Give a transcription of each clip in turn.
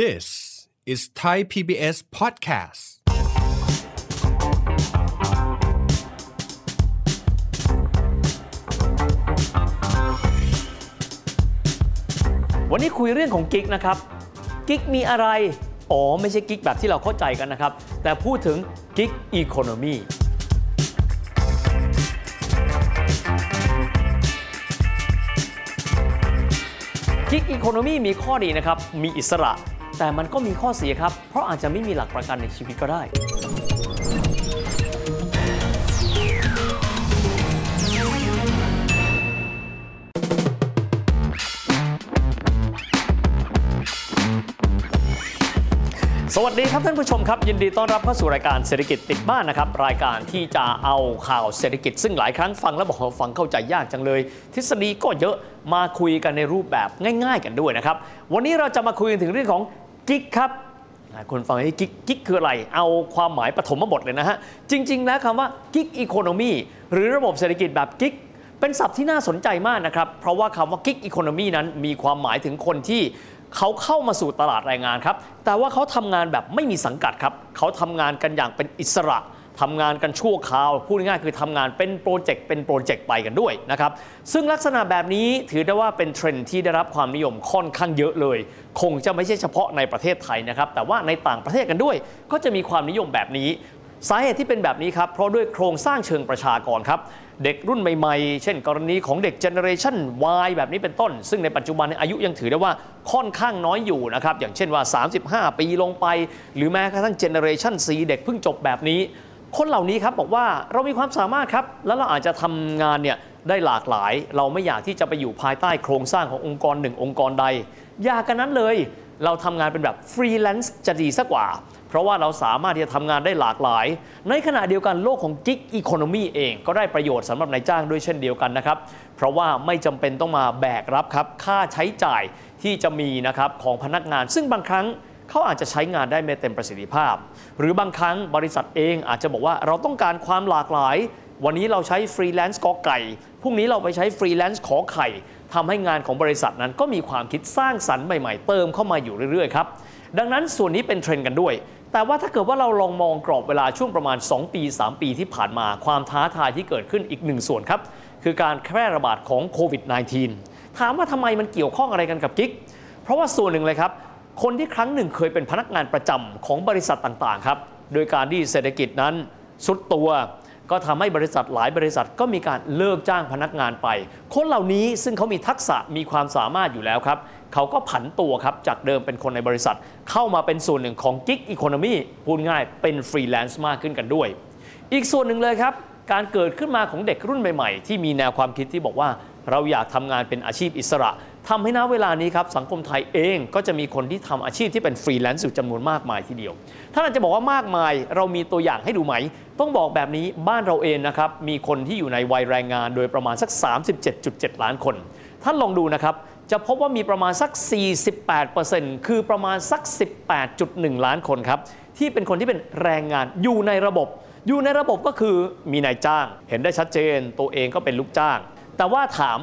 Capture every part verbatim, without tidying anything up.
This is Thai พี บี เอส Podcastวันนี้คุยเรื่องของกิ๊กนะครับกิ๊กมีอะไรอ๋อไม่ใช่กิ๊กแบบที่เราเข้าใจกันนะครับแต่พูดถึงกิ๊กอีโคโนมีกิ๊กอีโคโนมีมีข้อดีนะครับมีอิสระแต่มันก็มีข้อเสียครับเพราะอาจจะไม่มีหลักประกันในชีวิตก็ได้สวัสดีครับท่านผู้ชมครับยินดีต้อนรับเข้าสู่รายการเศรษฐกิจติดบ้านนะครับรายการที่จะเอาข่าวเศรษฐกิจซึ่งหลายครั้งฟังแล้วบอกว่าฟังเข้าใจยากจังเลยทฤษฎีก็เยอะมาคุยกันในรูปแบบง่ายๆกันด้วยนะครับวันนี้เราจะมาคุยกันถึงเรื่องของกิ๊กครับคนฟังไอ้กิ๊กกิ๊กคืออะไรเอาความหมายปฐมบทเลยนะฮะจริงๆแล้วคำว่ากิ๊กอีโคโนมีหรือระบบเศรษฐกิจแบบกิ๊กเป็นศัพท์ที่น่าสนใจมากนะครับเพราะว่าคำว่ากิ๊กอีโคโนมีนั้นมีความหมายถึงคนที่เขาเข้ามาสู่ตลาดแรงงานครับแต่ว่าเขาทำงานแบบไม่มีสังกัดครับเขาทำงานกันอย่างเป็นอิสระทำงานกันชั่วคราวพูดง่ายคือทำงานเป็นโปรเจกต์เป็นโปรเจกต์ไปกันด้วยนะครับซึ่งลักษณะแบบนี้ถือได้ว่าเป็นเทรนด์ที่ได้รับความนิยมค่อนข้างเยอะเลยคงจะไม่ใช่เฉพาะในประเทศไทยนะครับแต่ว่าในต่างประเทศกันด้วยก็จะมีความนิยมแบบนี้สาเหตุที่เป็นแบบนี้ครับเพราะด้วยโครงสร้างเชิงประชากรครับเด็กรุ่นใหม่ๆเช่นกรณีของเด็กเจเนอเรชั่น Y แบบนี้เป็นต้นซึ่งในปัจจุบันอายุยังถือได้ว่าค่อนข้างน้อยอยู่นะครับอย่างเช่นว่าสามสิบห้าปีลงไปหรือแม้กระทั่งเจเนอเรชั่น ซี เด็กเพิ่งจบแบบนี้คนเหล่านี้ครับบอกว่าเรามีความสามารถครับแล้วเราอาจจะทำงานเนี่ยได้หลากหลายเราไม่อยากที่จะไปอยู่ภายใต้โครงสร้างขององค์กรหนึ่งองค์กรใดอยากกันนั้นเลยเราทำงานเป็นแบบฟรีแลนซ์จะดีซะกว่าเพราะว่าเราสามารถที่จะทำงานได้หลากหลายในขณะเดียวกันโลกของกิ๊กอีโคโนมีเองก็ได้ประโยชน์สำหรับนายจ้างด้วยเช่นเดียวกันนะครับเพราะว่าไม่จำเป็นต้องมาแบกรับครับค่าใช้จ่ายที่จะมีนะครับของพนักงานซึ่งบางครั้งเขาอาจจะใช้งานได้ไม่เต็มประสิทธิภาพหรือบางครั้งบริษัทเองอาจจะบอกว่าเราต้องการความหลากหลายวันนี้เราใช้ฟรีแลนซ์กอไก่พรุ่งนี้เราไปใช้ฟรีแลนซ์ขอไข่ทำให้งานของบริษัทนั้นก็มีความคิดสร้างสรรค์ใหม่ๆเติมเข้ามาอยู่เรื่อยๆครับดังนั้นส่วนนี้เป็นเทรนด์กันด้วยแต่ว่าถ้าเกิดว่าเราลองมองกรอบเวลาช่วงประมาณสองปีสามปีที่ผ่านมาความท้าทายที่เกิดขึ้นอีกหนึ่งส่วนครับคือการแพร่ระบาดของโควิด สิบเก้า ถามว่าทำไมมันเกี่ยวข้องอะไรกันกับกิ๊กเพราะว่าส่วนหนึ่งเลยครับคนที่ครั้งหนึ่งเคยเป็นพนักงานประจำของบริษัทต่างๆครับโดยการที่เศรษฐกิจนั้นทรุดตัวก็ทำให้บริษัทหลายบริษัทก็มีการเลิกจ้างพนักงานไปคนเหล่านี้ซึ่งเขามีทักษะมีความสามารถอยู่แล้วครับเขาก็ผันตัวครับจากเดิมเป็นคนในบริษัทเข้ามาเป็นส่วนหนึ่งของกิ๊กอีโคโนมีพูดง่ายเป็นฟรีแลนซ์มากขึ้นกันด้วยอีกส่วนหนึ่งเลยครับการเกิดขึ้นมาของเด็กรุ่นใหม่ๆที่มีแนวความคิดที่บอกว่าเราอยากทำงานเป็นอาชีพอิสระทำให้ณเวลานี้ครับสังคมไทยเองก็จะมีคนที่ทำอาชีพที่เป็นฟรีแลนซ์อยู่จำนวนมากมายทีเดียวถ้าเราจะบอกว่ามากมายเรามีตัวอย่างให้ดูไหมต้องบอกแบบนี้บ้านเราเองนะครับมีคนที่อยู่ในวัยแรงงานโดยประมาณสัก สามสิบเจ็ดจุดเจ็ด ล้านคนท่านลองดูนะครับจะพบว่ามีประมาณสัก สี่สิบแปดเปอร์เซ็นต์ คือประมาณสัก สิบแปดจุดหนึ่ง ล้านคนครับที่เป็นคนที่เป็นแรงงานอยู่ในระบบอยู่ในระบบก็คือมีนายจ้างเห็นได้ชัดเจนตัวเองก็เป็นลูกจ้างแต่ว่าถาม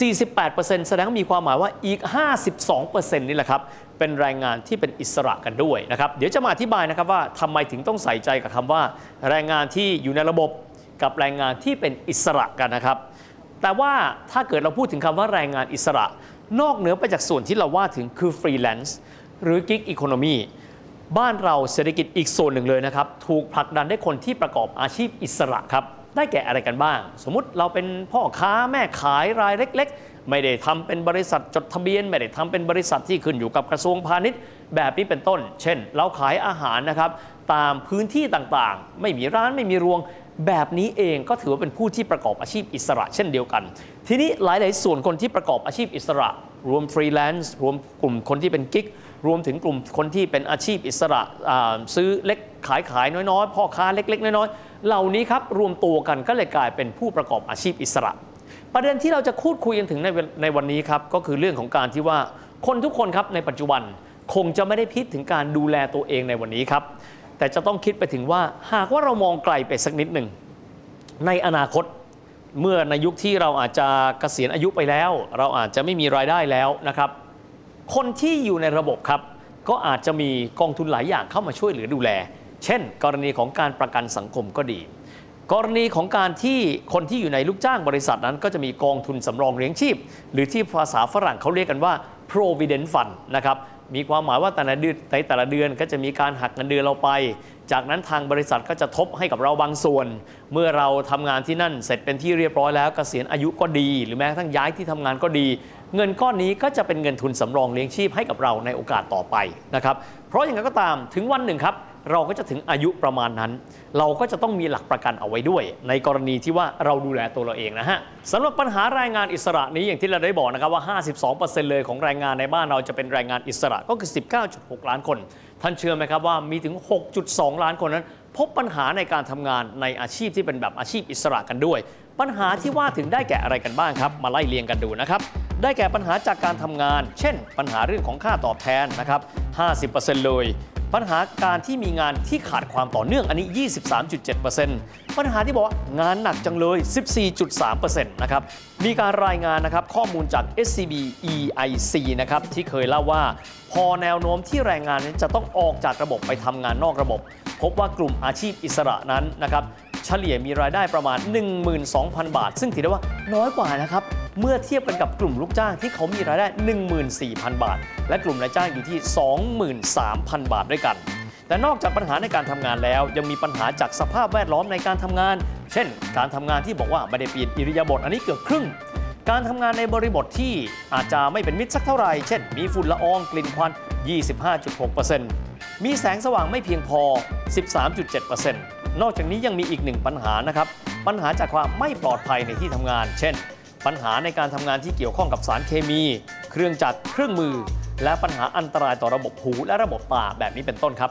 สี่สิบแปดเปอร์เซ็นต์ แสดงมีความหมายว่าอีก ห้าสิบสองเปอร์เซ็นต์ นี่แหละครับเป็นแรงงานที่เป็นอิสระกันด้วยนะครับเดี๋ยวจะมาอธิบายนะครับว่าทำไมถึงต้องใส่ใจกับคำว่าแรงงานที่อยู่ในระบบกับแรงงานที่เป็นอิสระกันนะครับแต่ว่าถ้าเกิดเราพูดถึงคำว่าแรงงานอิสระนอกเหนือไปจากส่วนที่เราว่าถึงคือฟรีแลนซ์หรือกิ๊กอีโคโนมีบ้านเราเศรษฐกิจอีกส่วนหนึ่งเลยนะครับถูกผลักดันด้วยคนที่ประกอบอาชีพอิสระครับได้แก่อะไรกันบ้างสมมุติเราเป็นพ่อค้าแม่ขายรายเล็กๆไม่ได้ทำเป็นบริษัทจดทะเบียนไม่ได้ทำเป็นบริษัทที่ขึ้นอยู่กับกระทรวงพาณิชย์แบบนี้เป็นต้นเช่นเราขายอาหารนะครับตามพื้นที่ต่างๆไม่มีร้านไม่มีรวงแบบนี้เองก็ถือว่าเป็นผู้ที่ประกอบอาชีพอิสระเช่นเดียวกันทีนี้หลายๆส่วนคนที่ประกอบอาชีพอิสระรวมฟรีแลนซ์รวมกลุ่มคนที่เป็นกิ๊กรวมถึงกลุ่มคนที่เป็นอาชีพอิสระซื้อเล็กขายขายน้อยๆพ่อค้าเล็กๆน้อยๆเหล่านี้ครับรวมตัวกันก็เลยกลายเป็นผู้ประกอบอาชีพอิสระประเด็นที่เราจะพูดคุยกันถึงในในวันนี้ครับก็คือเรื่องของการที่ว่าคนทุกคนครับในปัจจุบันคงจะไม่ได้คิดถึงการดูแลตัวเองในวันนี้ครับแต่จะต้องคิดไปถึงว่าหากว่าเรามองไกลไปสักนิดหนึ่งในอนาคตเมื่อในยุคที่เราอาจจะเกษียณอายุไปแล้วเราอาจจะไม่มีรายได้แล้วนะครับคนที่อยู่ในระบบครับ ก็อาจจะมีกองทุนหลายอย่างเข้ามาช่วยเหลือดูแลเช่นกรณีของการประกันสังคมก็ดีกรณีของการที่คนที่อยู่ในลูกจ้างบริษัทนั้นก็จะมีกองทุนสำรองเลี้ยงชีพหรือที่ภาษาฝรั่งเขาเรียกกันว่า provident fund นะครับมีความหมายว่าแต่ละเดือนแต่ละเดือนก็จะมีการหักเงินเดือนเราไปจากนั้นทางบริษัทก็จะทบให้กับเราบางส่วนเมื่อเราทำงานที่นั่นเสร็จเป็นที่เรียบร้อยแล้วเกษียณอายุก็ดีหรือแม้กระทั่งย้ายที่ทำงานก็ดีเงินก้อนนี้ก็จะเป็นเงินทุนสำรองเลี้ยงชีพให้กับเราในโอกาสต่อไปนะครับเพราะอย่างไรก็ตามถึงวันหนึ่งครับเราก็จะถึงอายุประมาณนั้นเราก็จะต้องมีหลักประกันเอาไว้ด้วยในกรณีที่ว่าเราดูแลตัวเราเองนะฮะสำหรับปัญหาแรงงานอิสระนี้อย่างที่เราได้บอกนะครับว่า ห้าสิบสองเปอร์เซ็นต์ เลยของแรงงานในบ้านเราจะเป็นแรงงานอิสระก็คือ สิบเก้าจุดหก ล้านคนท่านเชื่อไหมครับว่ามีถึง หกจุดสอง ล้านคนนั้นพบปัญหาในการทำงานในอาชีพที่เป็นแบบอาชีพอิสระกันด้วยปัญหาที่ว่าถึงได้แก่อะไรกันบ้างครับมาไล่เรียงกันดูนะครับได้แก่ปัญหาจากการทำงานเช่นปัญหาเรื่องของค่าตอบแทนนะครับ ห้าสิบเปอร์เซ็นต์ เลยปัญหาการที่มีงานที่ขาดความต่อเนื่องอันนี้ ยี่สิบสามจุดเจ็ดเปอร์เซ็นต์ ปัญหาที่บอกว่างานหนักจังเลย สิบสี่จุดสามเปอร์เซ็นต์ นะครับมีการรายงานนะครับข้อมูลจาก เอส ซี บี อี ไอ ซี นะครับที่เคยเล่าว่าพอแนวโน้มที่แรงงานนั้นจะต้องออกจากระบบไปทำงานนอกระบบพบว่ากลุ่มอาชีพอิสระนั้นนะครับเฉลี่ยมีรายได้ประมาณ หนึ่งหมื่นสองพัน บาทซึ่งถือได้ว่าน้อยกว่านะครับเมื่อเทียบกันกับกลุ่มลูกจ้างที่เขามีรายได้ หนึ่งหมื่นสี่พัน บาทและกลุ่มนายจ้างอยู่ที่ สองหมื่นสามพัน บาทด้วยกันแต่นอกจากปัญหาในการทำงานแล้วยังมีปัญหาจากสภาพแวดล้อมในการทำงานเช่นการทำงานที่บอกว่าไม่ได้เปลี่ยนอิริยาบถอันนี้เกือบครึ่งการทำงานในบริบทที่อาจจะไม่เป็นมิตรสักเท่าไหร่เช่นมีฝุ่นละอองกลิ่นควัน ยี่สิบห้าจุดหกเปอร์เซ็นต์ มีแสงสว่างไม่เพียงพอ สิบสามจุดเจ็ดเปอร์เซ็นต์ นอกจากนี้ยังมีอีกหนึ่งปัญหานะครับปัญหาจากความไม่ปลอดภัยในที่ทำงานเช่นปัญหาในการทำงานที่เกี่ยวข้องกับสารเคมีเครื่องจักรเครื่องมือและปัญหาอันตรายต่อระบบหูและระบบตาแบบนี้เป็นต้นครับ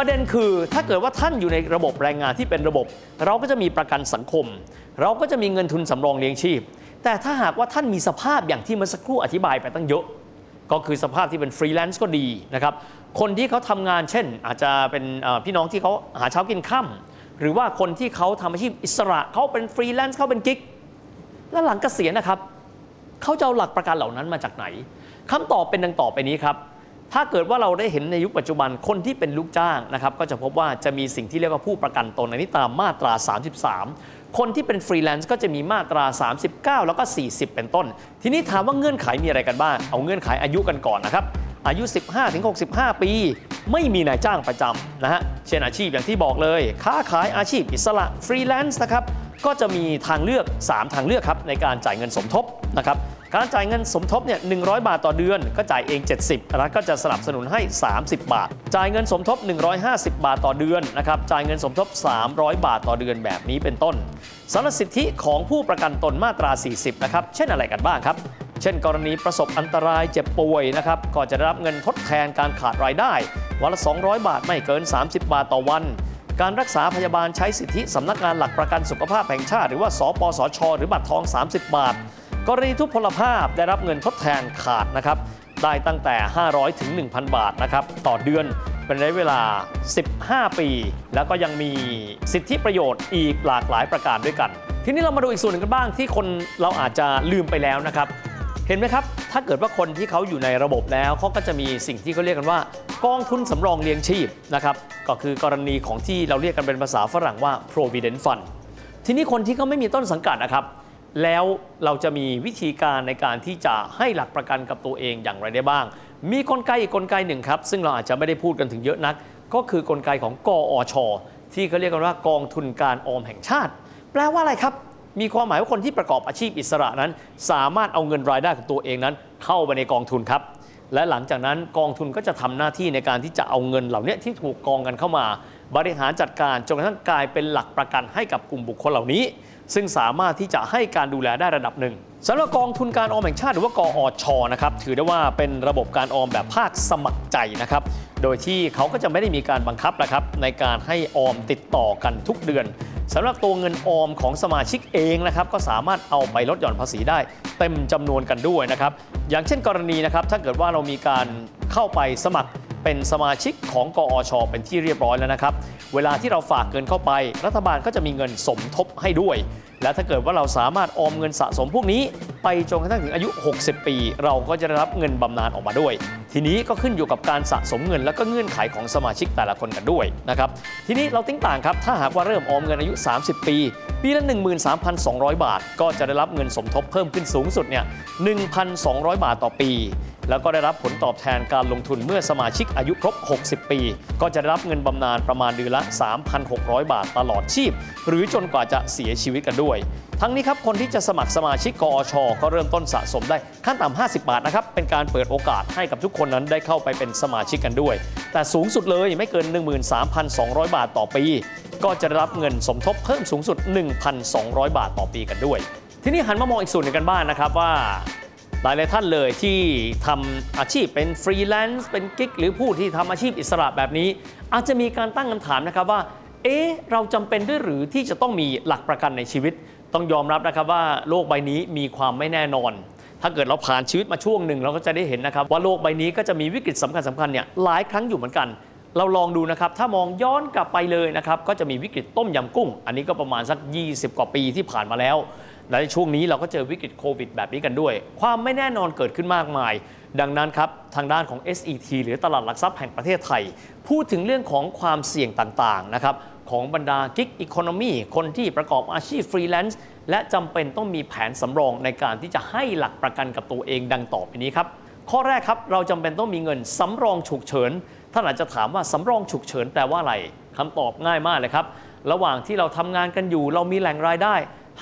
ประเด็นคือถ้าเกิดว่าท่านอยู่ในระบบแรงงานที่เป็นระบบเราก็จะมีประกันสังคมเราก็จะมีเงินทุนสำรองเลี้ยงชีพแต่ถ้าหากว่าท่านมีสภาพอย่างที่เมื่อสักครู่อธิบายไปตั้งเยอะก็คือสภาพที่เป็นฟรีแลนซ์ก็ดีนะครับคนที่เขาทำงานเช่นอาจจะเป็นพี่น้องที่เขาหาเช้ากินค่ำหรือว่าคนที่เขาทำอาชีพอิสระเขาเป็นฟรีแลนซ์เขาเป็นกิ๊กแล้วหลังเกษียณนะครับเขาจะเอาหลักประกันเหล่านั้นมาจากไหนคำตอบเป็นดังต่อไปนี้ครับถ้าเกิดว่าเราได้เห็นในยุคปัจจุบันคนที่เป็นลูกจ้างนะครับก็จะพบว่าจะมีสิ่งที่เรียกว่าผู้ประกันตนในนี้ตามมาตราสามสิบสามคนที่เป็นฟรีแลนซ์ก็จะมีมาตราสามสิบเก้าแล้วก็สี่สิบเป็นต้นทีนี้ถามว่าเงื่อนไขมีอะไรกันบ้างเอาเงื่อนไขอายุกันก่อนนะครับอายุ สิบห้าถึงหกสิบห้า ปีไม่มีนายจ้างประจำนะฮะเช่นอาชีพอย่างที่บอกเลยค้าขายอาชีพอิสระฟรีแลนซ์นะครับก็จะมีทางเลือกสามทางเลือกครับในการจ่ายเงินสมทบนะครับการจ่ายเงินสมทบเนี่ยหนึ่งร้อยบาทต่อเดือนก็จ่ายเองเจ็ดสิบรัฐก็จะสนับสนุนให้สามสิบบาทจ่ายเงินสมทบหนึ่งร้อยห้าสิบบาทต่อเดือนนะครับจ่ายเงินสมทบสามร้อยบาทต่อเดือนแบบนี้เป็นต้นสำหรับสิทธิของผู้ประกันตนมาตราสี่สิบนะครับเช่นอะไรกันบ้างครับเช่นกรณีประสบอันตรายเจ็บป่วยนะครับก็จะได้รับเงินทดแทนการขาดรายได้วันละสองร้อยบาทไม่เกินสามสิบบาทต่อวันการรักษาพยาบาลใช้สิทธิสำนักงานหลักประกันสุขภาพแห่งชาติหรือว่าสปสช.หรือบัตรทองสามสิบบาทกรณีทุพพลภาพได้รับเงินทดแทนขาดนะครับได้ตั้งแต่ ห้าร้อยถึงหนึ่งพัน บาทนะครับต่อเดือนเป็นระยะเวลาสิบห้าปีแล้วก็ยังมีสิทธิประโยชน์อีกหลากหลายประการด้วยกันทีนี้เรามาดูอีกส่วนหนึ่งกันบ้างที่คนเราอาจจะลืมไปแล้วนะครับเห็นไหมครับถ้าเกิดว่าคนที่เขาอยู่ในระบบแล้วเขาก็จะมีสิ่งที่เขาเรียกกันว่ากองทุนสำรองเลี้ยงชีพนะครับก็คือกรณีของที่เราเรียกกันเป็นภาษาฝรั่งว่า provident fund ทีนี้คนที่เขาไม่มีต้นสังกัดนะครับแล้วเราจะมีวิธีการในการที่จะให้หลักประกันกับตัวเองอย่างไรได้บ้างมีกลไกอีกกลไกหนึ่งครับซึ่งเราอาจจะไม่ได้พูดกันถึงเยอะนักก็คือกลไกของกอช.ที่เขาเรียกกันว่ากองทุนการออมแห่งชาติแปลว่าอะไรครับมีความหมายว่าคนที่ประกอบอาชีพอิสระนั้นสามารถเอาเงินรายได้ของตัวเองนั้นเข้าไปในกองทุนครับและหลังจากนั้นกองทุนก็จะทำหน้าที่ในการที่จะเอาเงินเหล่านี้ที่ถูกกองกันเข้ามาบริหารจัดการจนกระทั่งกลายเป็นหลักประกันให้กับกลุ่มบุคคลเหล่านี้ซึ่งสามารถที่จะให้การดูแลได้ระดับหนึ่งสำหรับกองทุนการออมแห่งชาติหรือว่ากอช.นะครับถือได้ว่าเป็นระบบการออมแบบภาคสมัครใจนะครับโดยที่เขาก็จะไม่ได้มีการบังคับนะครับในการให้ออมติดต่อกันทุกเดือน สำหรับตัวเงินออมของสมาชิกเองนะครับก็สามารถเอาไปลดหย่อนภาษีได้เต็มจำนวนกันด้วยนะครับอย่างเช่นกรณีนะครับถ้าเกิดว่าเรามีการเข้าไปสมัครเป็นสมาชิกของกอช.เป็นที่เรียบร้อยแล้วนะครับเวลาที่เราฝากเงินเข้าไปรัฐบาลก็จะมีเงินสมทบให้ด้วยและถ้าเกิดว่าเราสามารถออมเงินสะสมพวกนี้ไปจนกระทั่งถึงอายุหกสิบปีเราก็จะได้รับเงินบำนาญออกมาด้วยทีนี้ก็ขึ้นอยู่กับการสะสมเงินและก็เงื่อนไขของสมาชิกแต่ละคนกันด้วยนะครับทีนี้เราติ้งต่างครับถ้าหากว่าเริ่มออมเงินอายุสามสิบปีปีละ หนึ่งหมื่นสามพันสองร้อย บาทก็จะได้รับเงินสมทบเพิ่มขึ้นสูงสุดเนี่ย หนึ่งพันสองร้อย บาทต่อปีแล้วก็ได้รับผลตอบแทนการลงทุนเมื่อสมาชิกอายุครบหกสิบปีก็จะได้รับเงินบำนาญประมาณเดือนละ สามพันหกร้อย บาทตลอดชีพหรือจนกว่าจะเสียชีวิตกันด้วยทั้งนี้ครับคนที่จะสมัครสมาชิกกอช.ก็เริ่มต้นสะสมได้ขั้นต่ำห้าสิบบาทนะครับเป็นการเปิดโอกาสให้กับทุกคนนั้นได้เข้าไปเป็นสมาชิกกันด้วยแต่สูงสุดเลยไม่เกิน หนึ่งหมื่นสามพันสองร้อย บาทต่อปีก็จะได้รับเงินสมทบเพิ่มสูงสุด หนึ่งพันสองร้อย บาทต่อปีกันด้วยทีนี้หันมามองอีกส่วนหนึ่งกันบ้าง น, นะครับว่าหลายๆท่านเลยที่ทำอาชีพเป็นฟรีแลนซ์เป็นกิ๊กหรือผู้ที่ทำอาชีพอิสระแบบนี้อาจจะมีการตั้งคำถามนะครับว่าเอ๊ะเราจำเป็นด้วยหรือที่จะต้องมีหลักประกันในชีวิตต้องยอมรับนะครับว่าโลกใบนี้มีความไม่แน่นอนถ้าเกิดเราผ่านชีวิตมาช่วงหนึ่งเราก็จะได้เห็นนะครับว่าโลกใบนี้ก็จะมีวิกฤตสำคัญสำคัญเนี่ยหลายครั้งอยู่เหมือนกันเราลองดูนะครับถ้ามองย้อนกลับไปเลยนะครับก็จะมีวิกฤตต้มยำกุ้งอันนี้ก็ประมาณสักยี่สิบกว่าปีที่ผ่านมาแล้วและในช่วงนี้เราก็เจอวิกฤตโควิดแบบนี้กันด้วยความไม่แน่นอนเกิดขึ้นมากมายดังนั้นครับทางด้านของ เอส อี ที หรือตลาดหลักทรัพย์แห่งประเทศไทยพูดถึงเรื่องของความเสี่ยงต่างๆนะครับของบรรดากิ๊กอีโคโนมีคนที่ประกอบอาชีพฟรีแลนซ์และจำเป็นต้องมีแผนสำรองในการที่จะให้หลักประกันกับตัวเองดังต่อไปนี้ครับข้อแรกครับเราจำเป็นต้องมีเงินสำรองฉุกเฉินท่านอาจจะถามว่าสำรองฉุกเฉินแปลว่าอะไรคำตอบง่ายมากเลยครับระหว่างที่เราทำงานกันอยู่เรามีแหล่งรายได้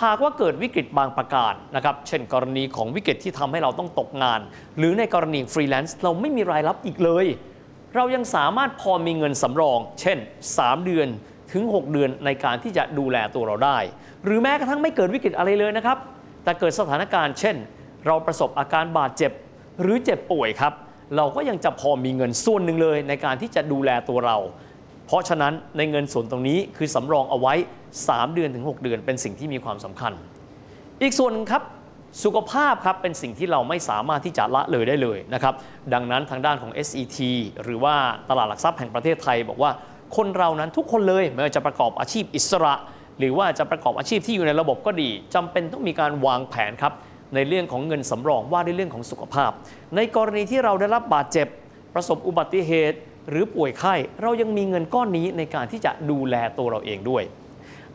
หากว่าเกิดวิกฤตบางประการนะครับเช่นกรณีของวิกฤตที่ทำให้เราต้องตกงานหรือในกรณีฟรีแลนซ์เราไม่มีรายรับอีกเลยเรายังสามารถพอมีเงินสำรองเช่นสามเดือนถึงหกเดือนในการที่จะดูแลตัวเราได้หรือแม้กระทั่งไม่เกิดวิกฤตอะไรเลยนะครับแต่เกิดสถานการณ์เช่นเราประสบอาการบาดเจ็บหรือเจ็บป่วยครับเราก็ยังจะพอมีเงินส่วนหนึ่งเลยในการที่จะดูแลตัวเราเพราะฉะนั้นในเงินส่วนตรงนี้คือสำรองเอาไว้สามเดือนถึงหกเดือนเป็นสิ่งที่มีความสำคัญอีกส่วนครับสุขภาพครับเป็นสิ่งที่เราไม่สามารถที่จะละเลยได้เลยนะครับดังนั้นทางด้านของ เอส อี ที หรือว่าตลาดหลักทรัพย์แห่งประเทศไทยบอกว่าคนเรานั้นทุกคนเลยไม่ว่าจะประกอบอาชีพอิสระหรือว่าจะประกอบอาชีพที่อยู่ในระบบก็ดีจำเป็นต้องมีการวางแผนครับในเรื่องของเงินสำรองว่าในเรื่องของสุขภาพในกรณีที่เราได้รับบาดเจ็บประสบอุบัติเหตุหรือป่วยไข้เรายังมีเงินก้อนนี้ในการที่จะดูแลตัวเราเองด้วย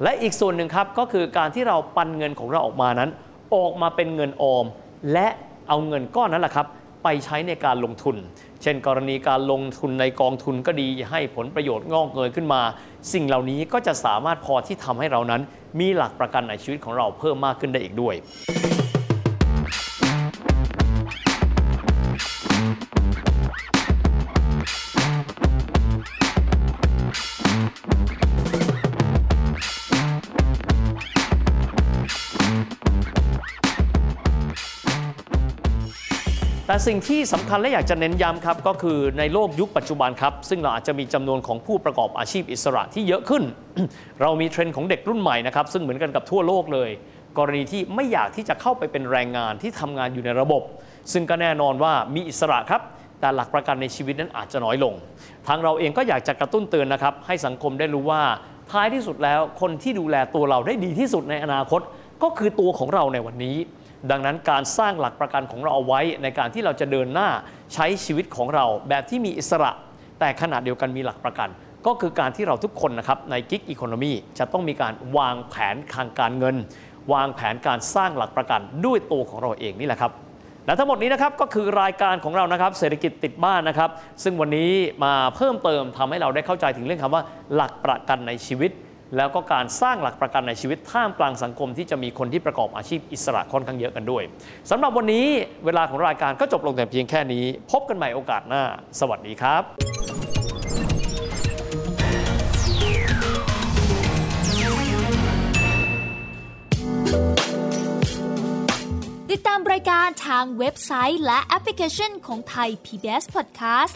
และอีกส่วนหนึ่งครับก็คือการที่เราปันเงินของเราออกมานั้นออกมาเป็นเงินออมและเอาเงินก้อนนั้นแหละครับไปใช้ในการลงทุนเช่นกรณีการลงทุนในกองทุนก็ดีให้ผลประโยชน์งอกเงยขึ้นมาสิ่งเหล่านี้ก็จะสามารถพอที่ทำให้เรานั้นมีหลักประกันในชีวิตของเราเพิ่มมากขึ้นได้อีกด้วยแต่สิ่งที่สำคัญและอยากจะเน้นย้ำครับก็คือในโลกยุคปัจจุบันครับซึ่งเราอาจจะมีจำนวนของผู้ประกอบอาชีพอิสระที่เยอะขึ้น เรามีเทรนด์ของเด็กรุ่นใหม่นะครับซึ่งเหมือนกันกับทั่วโลกเลยกรณีที่ไม่อยากที่จะเข้าไปเป็นแรงงานที่ทำงานอยู่ในระบบซึ่งก็แน่นอนว่ามีอิสระครับแต่หลักประกันในชีวิตนั้นอาจจะน้อยลงทางเราเองก็อยากจะกระตุ้นเตือนนะครับให้สังคมได้รู้ว่าท้ายที่สุดแล้วคนที่ดูแลตัวเราได้ดีที่สุดในอนาคตก็คือตัวของเราในวันนี้ดังนั้นการสร้างหลักประกันของเราเอาไว้ในการที่เราจะเดินหน้าใช้ชีวิตของเราแบบที่มีอิสระแต่ขณะเดียวกันมีหลักประกันก็คือการที่เราทุกคนนะครับในกิ๊กอีโคโนมีจะต้องมีการวางแผนทางการเงินวางแผนการสร้างหลักประกันด้วยตัวของเราเองนี่แหละครับและทั้งหมดนี้นะครับก็คือรายการของเรานะครับเศรษฐกิจติดบ้านนะครับซึ่งวันนี้มาเพิ่มเติมทำให้เราได้เข้าใจถึงเรื่องคำว่าหลักประกันในชีวิตแล้วก็การสร้างหลักประกันในชีวิตท่ามกลางสังคมที่จะมีคนที่ประกอบอาชีพอิสระค่อนข้างเยอะกันด้วยสำหรับวันนี้เวลาของรายการก็จบลงแต่เพียงแค่นี้พบกันใหม่โอกาสหน้าสวัสดีครับติดตามรายการทางเว็บไซต์และแอปพลิเคชันของ Thai พี บี เอส Podcast